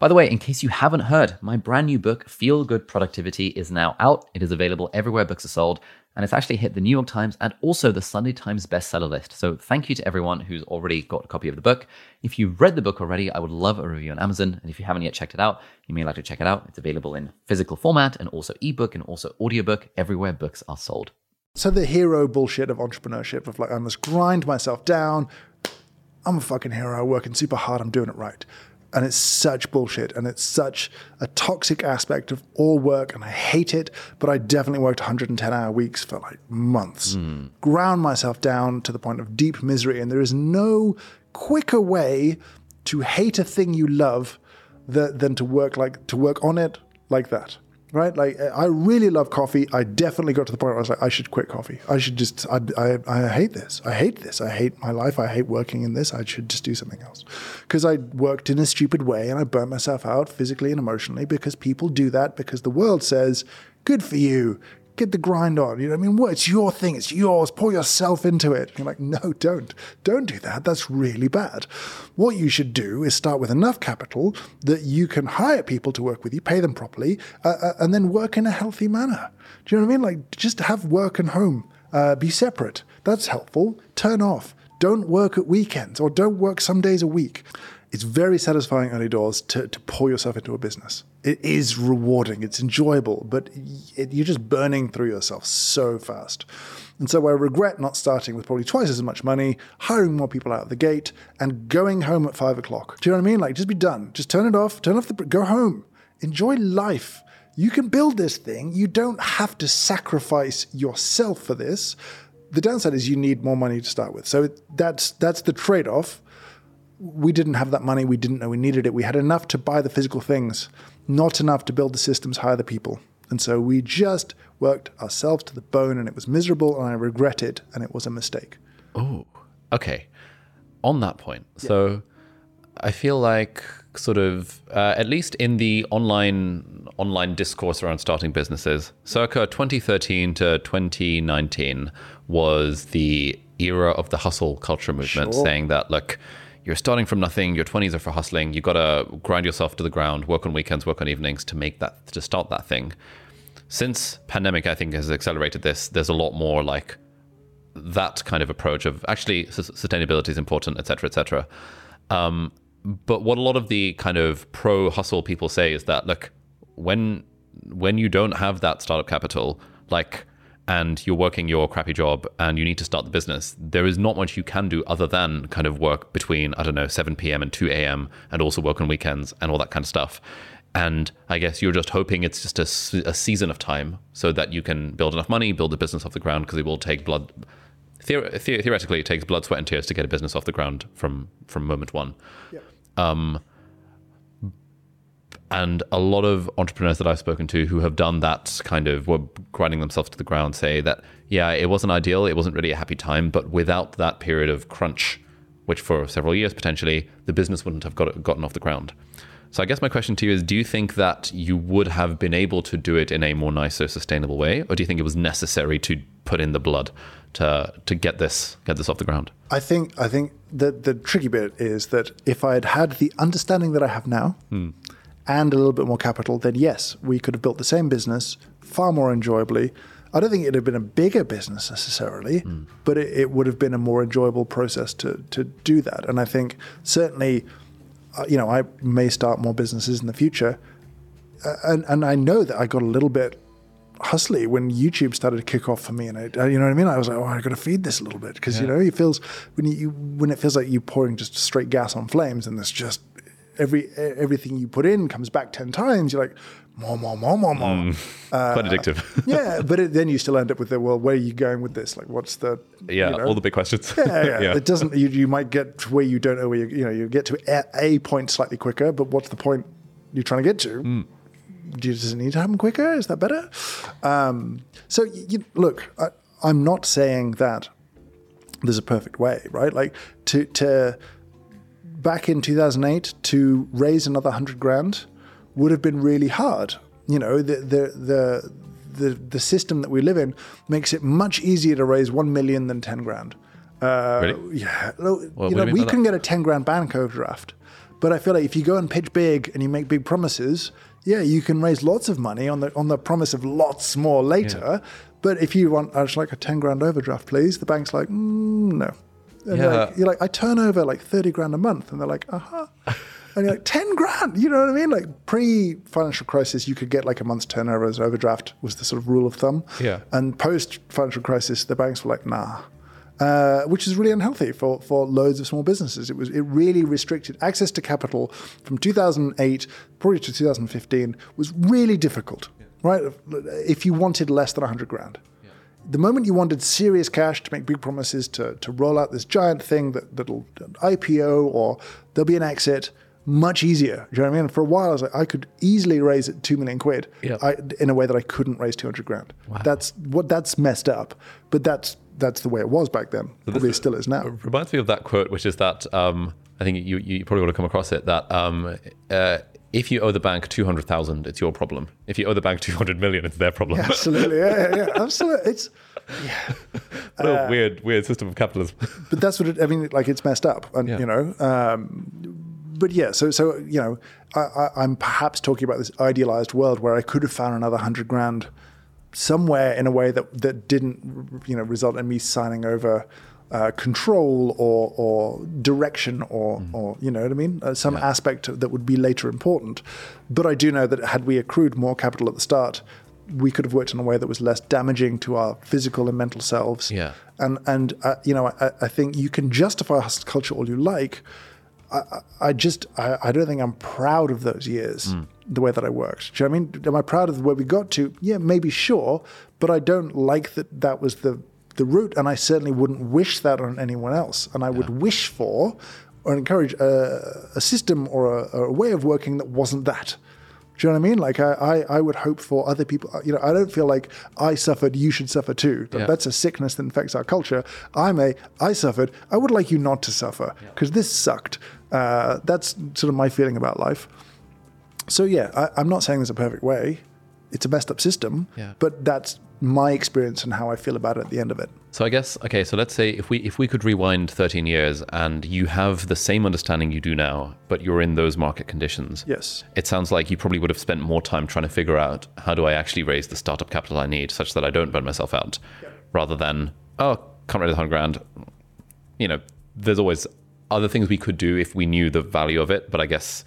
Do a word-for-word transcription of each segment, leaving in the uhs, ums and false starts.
By the way, in case you haven't heard, my brand new book, Feel Good Productivity, is now out. It is available everywhere books are sold, and it's actually hit the New York Times and also the Sunday Times bestseller list. So thank you to everyone who's already got a copy of the book. If you've read the book already, I would love a review on Amazon. And if you haven't yet checked it out, you may like to check it out. It's available in physical format and also ebook and also audiobook everywhere books are sold. So the hero bullshit of entrepreneurship of like, I must grind myself down. I'm a fucking hero, working super hard. I'm doing it right. And it's such bullshit, and it's such a toxic aspect of all work, and I hate it, but I definitely worked one hundred ten hour weeks for like months. Mm. Ground myself down to the point of deep misery, and there is no quicker way to hate a thing you love that, than to work like to work on it like that, right? Like, I really love coffee. I definitely got to the point where I was like, I should quit coffee. I should just, I, I, I hate this. I hate this. I hate my life. I hate working in this. I should just do something else. Because I worked in a stupid way and I burnt myself out physically and emotionally because people do that because the world says, good for you. Get the grind on. You know what I mean? Well, it's your thing. It's yours. Pour yourself into it. And you're like, no, don't. Don't do that. That's really bad. What you should do is start with enough capital that you can hire people to work with you, pay them properly, uh, uh, and then work in a healthy manner. Do you know what I mean? Like, just have work and home. Uh, be separate. That's helpful. Turn off. Don't work at weekends or don't work some days a week. It's very satisfying early doors to, to pour yourself into a business. It is rewarding. It's enjoyable, but it, you're just burning through yourself so fast. And so I regret not starting with probably twice as much money, hiring more people out of the gate, and going home at five o'clock. Do you know what I mean? Like, just be done. Just turn it off. Turn off the... Go home. Enjoy life. You can build this thing. You don't have to sacrifice yourself for this. The downside is you need more money to start with. So that's that's the trade-off. We didn't have that money. We didn't know we needed it. We had enough to buy the physical things, not enough to build the systems, hire the people. And so we just worked ourselves to the bone, and it was miserable, and I regret it, and it was a mistake. Oh, okay. On that point, yeah. So I feel like sort of, uh, at least in the online online discourse around starting businesses, circa twenty thirteen to twenty nineteen was the era of the hustle culture movement, sure. Saying that, look, you're starting from nothing. Your twenties are for hustling. You've got to grind yourself to the ground, work on weekends, work on evenings to make that, to start that thing. Since pandemic, I think has accelerated this. There's a lot more like that kind of approach of actually sustainability is important, et cetera, et cetera. Um, but what a lot of the kind of pro hustle people say is that, look, when, when you don't have that startup capital, like, and you're working your crappy job and you need to start the business, there is not much you can do other than kind of work between, I don't know, seven p.m. and two a.m. and also work on weekends and all that kind of stuff. And I guess you're just hoping it's just a, a season of time so that you can build enough money, build a business off the ground, because it will take blood. Theor- the- theoretically, it takes blood, sweat and tears to get a business off the ground from, from moment one. Yep. Um, And a lot of entrepreneurs that I've spoken to who have done that kind of, were grinding themselves to the ground, say that, yeah, it wasn't ideal. It wasn't really a happy time. But without that period of crunch, which for several years potentially, the business wouldn't have got, gotten off the ground. So I guess my question to you is, do you think that you would have been able to do it in a more nicer, sustainable way? Or do you think it was necessary to put in the blood to to get this get this off the ground? I think I think the, the tricky bit is that if I had had the understanding that I have now, hmm. and a little bit more capital, then yes, we could have built the same business far more enjoyably. I don't think it'd have been a bigger business necessarily, mm. but it, it would have been a more enjoyable process to to do that. And I think certainly, uh, you know, I may start more businesses in the future. Uh, and, and I know that I got a little bit hustly when YouTube started to kick off for me, and I, you know what I mean? I was like, oh, I got to feed this a little bit. Because, yeah. you know, it feels, when you when it feels like you're pouring just straight gas on flames, and there's just, Every everything you put in comes back ten times. You're like, more, more, more, more, more. Mm, uh, quite addictive. Yeah, but it, then you still end up with the, well, where are you going with this? Like, what's the yeah, you know? All the big questions. Yeah, yeah. yeah. It doesn't. You, you might get to where you don't know where you you know you get to a, a point slightly quicker, but what's the point you're trying to get to? Mm. Does it need to happen quicker? Is that better? Um, so you, look, I, I'm not saying that there's a perfect way, right? Like to to. Back in two thousand eight, to raise another one hundred grand would have been really hard. You know, the the the the, the system that we live in makes it much easier to raise one million than ten grand. Uh, really? Yeah. Well, you know, we couldn't get a ten grand bank overdraft, But I feel like if you go and pitch big and you make big promises, yeah, you can raise lots of money on the on the promise of lots more later. Yeah. But if you want, I just like a ten grand overdraft, please. The bank's like, mm, no. And yeah. like, you're like, I turn over like thirty grand a month. And they're like, uh-huh. And you're like, ten grand, you know what I mean? Like pre-financial crisis, you could get like a month's turnover as overdraft was the sort of rule of thumb. Yeah. And post-financial crisis, the banks were like, nah. Uh, which is really unhealthy for, for loads of small businesses. It was it really restricted access to capital from two thousand eight probably to two thousand fifteen was really difficult, yeah. right? If you wanted less than one hundred grand. Yeah. The moment you wanted serious cash to make big promises to, to roll out this giant thing that, that'll I P O or there'll be an exit, much easier. Do you know what I mean? For a while, I was like, I could easily raise it two million quid yeah. I, in a way that I couldn't raise two hundred grand. Wow. That's what that's messed up, but that's that's the way it was back then. So probably this, still is now. It reminds me of that quote, which is that um, I think you you probably would have come across it. That um, uh, if you owe the bank two hundred thousand, it's your problem. If you owe the bank two hundred million, it's their problem. Yeah, absolutely, yeah, yeah, yeah. absolutely. It's. Yeah. What a uh, weird, weird system of capitalism. But that's what it, I mean. Like it's messed up, and yeah. you know. Um, But yeah, so, so you know, I, I, I'm perhaps talking about this idealized world where I could have found another hundred grand somewhere in a way that, that didn't, you know, result in me signing over uh, control or or direction or, mm. or you know what I mean? Uh, some yeah. aspect that would be later important. But I do know that had we accrued more capital at the start, we could have worked in a way that was less damaging to our physical and mental selves. Yeah. And, and uh, you know, I, I think you can justify hustle culture all you like, I, I just, I, I don't think I'm proud of those years, mm. the way that I worked. Do you know what I mean? Am I proud of where we got to? Yeah, maybe sure, but I don't like that that was the, the route, and I certainly wouldn't wish that on anyone else. And I yeah. would wish for or encourage a, a system or a, a way of working that wasn't that. Do you know what I mean? Like I, I, I would hope for other people, you know, I don't feel like I suffered, you should suffer too. Yeah. That's a sickness that infects our culture. I'm a, I suffered, I would like you not to suffer because yeah. this sucked. Uh, that's sort of my feeling about life. So yeah, I, I'm not saying there's a perfect way. It's a messed up system, yeah. but that's my experience and how I feel about it at the end of it. So I guess, okay, so let's say if we if we could rewind thirteen years and you have the same understanding you do now, but you're in those market conditions. Yes. It sounds like you probably would have spent more time trying to figure out how do I actually raise the startup capital I need such that I don't burn myself out yep. rather than, oh, can't raise one hundred grand. You know, there's always other things we could do if we knew the value of it. But I guess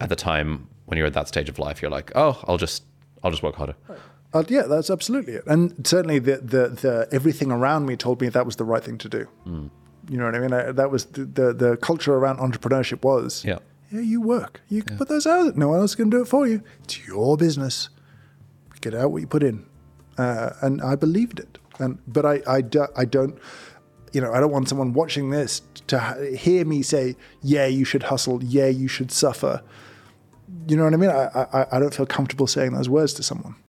at the time when you're at that stage of life, you're like, oh, I'll just, I'll just work harder. Right. Uh, yeah, that's absolutely it. And certainly the, the, the everything around me told me that was the right thing to do. Mm. You know what I mean? I, that was the, the, the culture around entrepreneurship was, yeah, yeah you work. You can yeah. put those out. No one else can do it for you. It's your business. Get out what you put in. Uh, and I believed it. And But I, I, do, I don't, you know, I don't want someone watching this to hear me say, yeah, you should hustle. Yeah, you should suffer. You know what I mean? I, I, I don't feel comfortable saying those words to someone.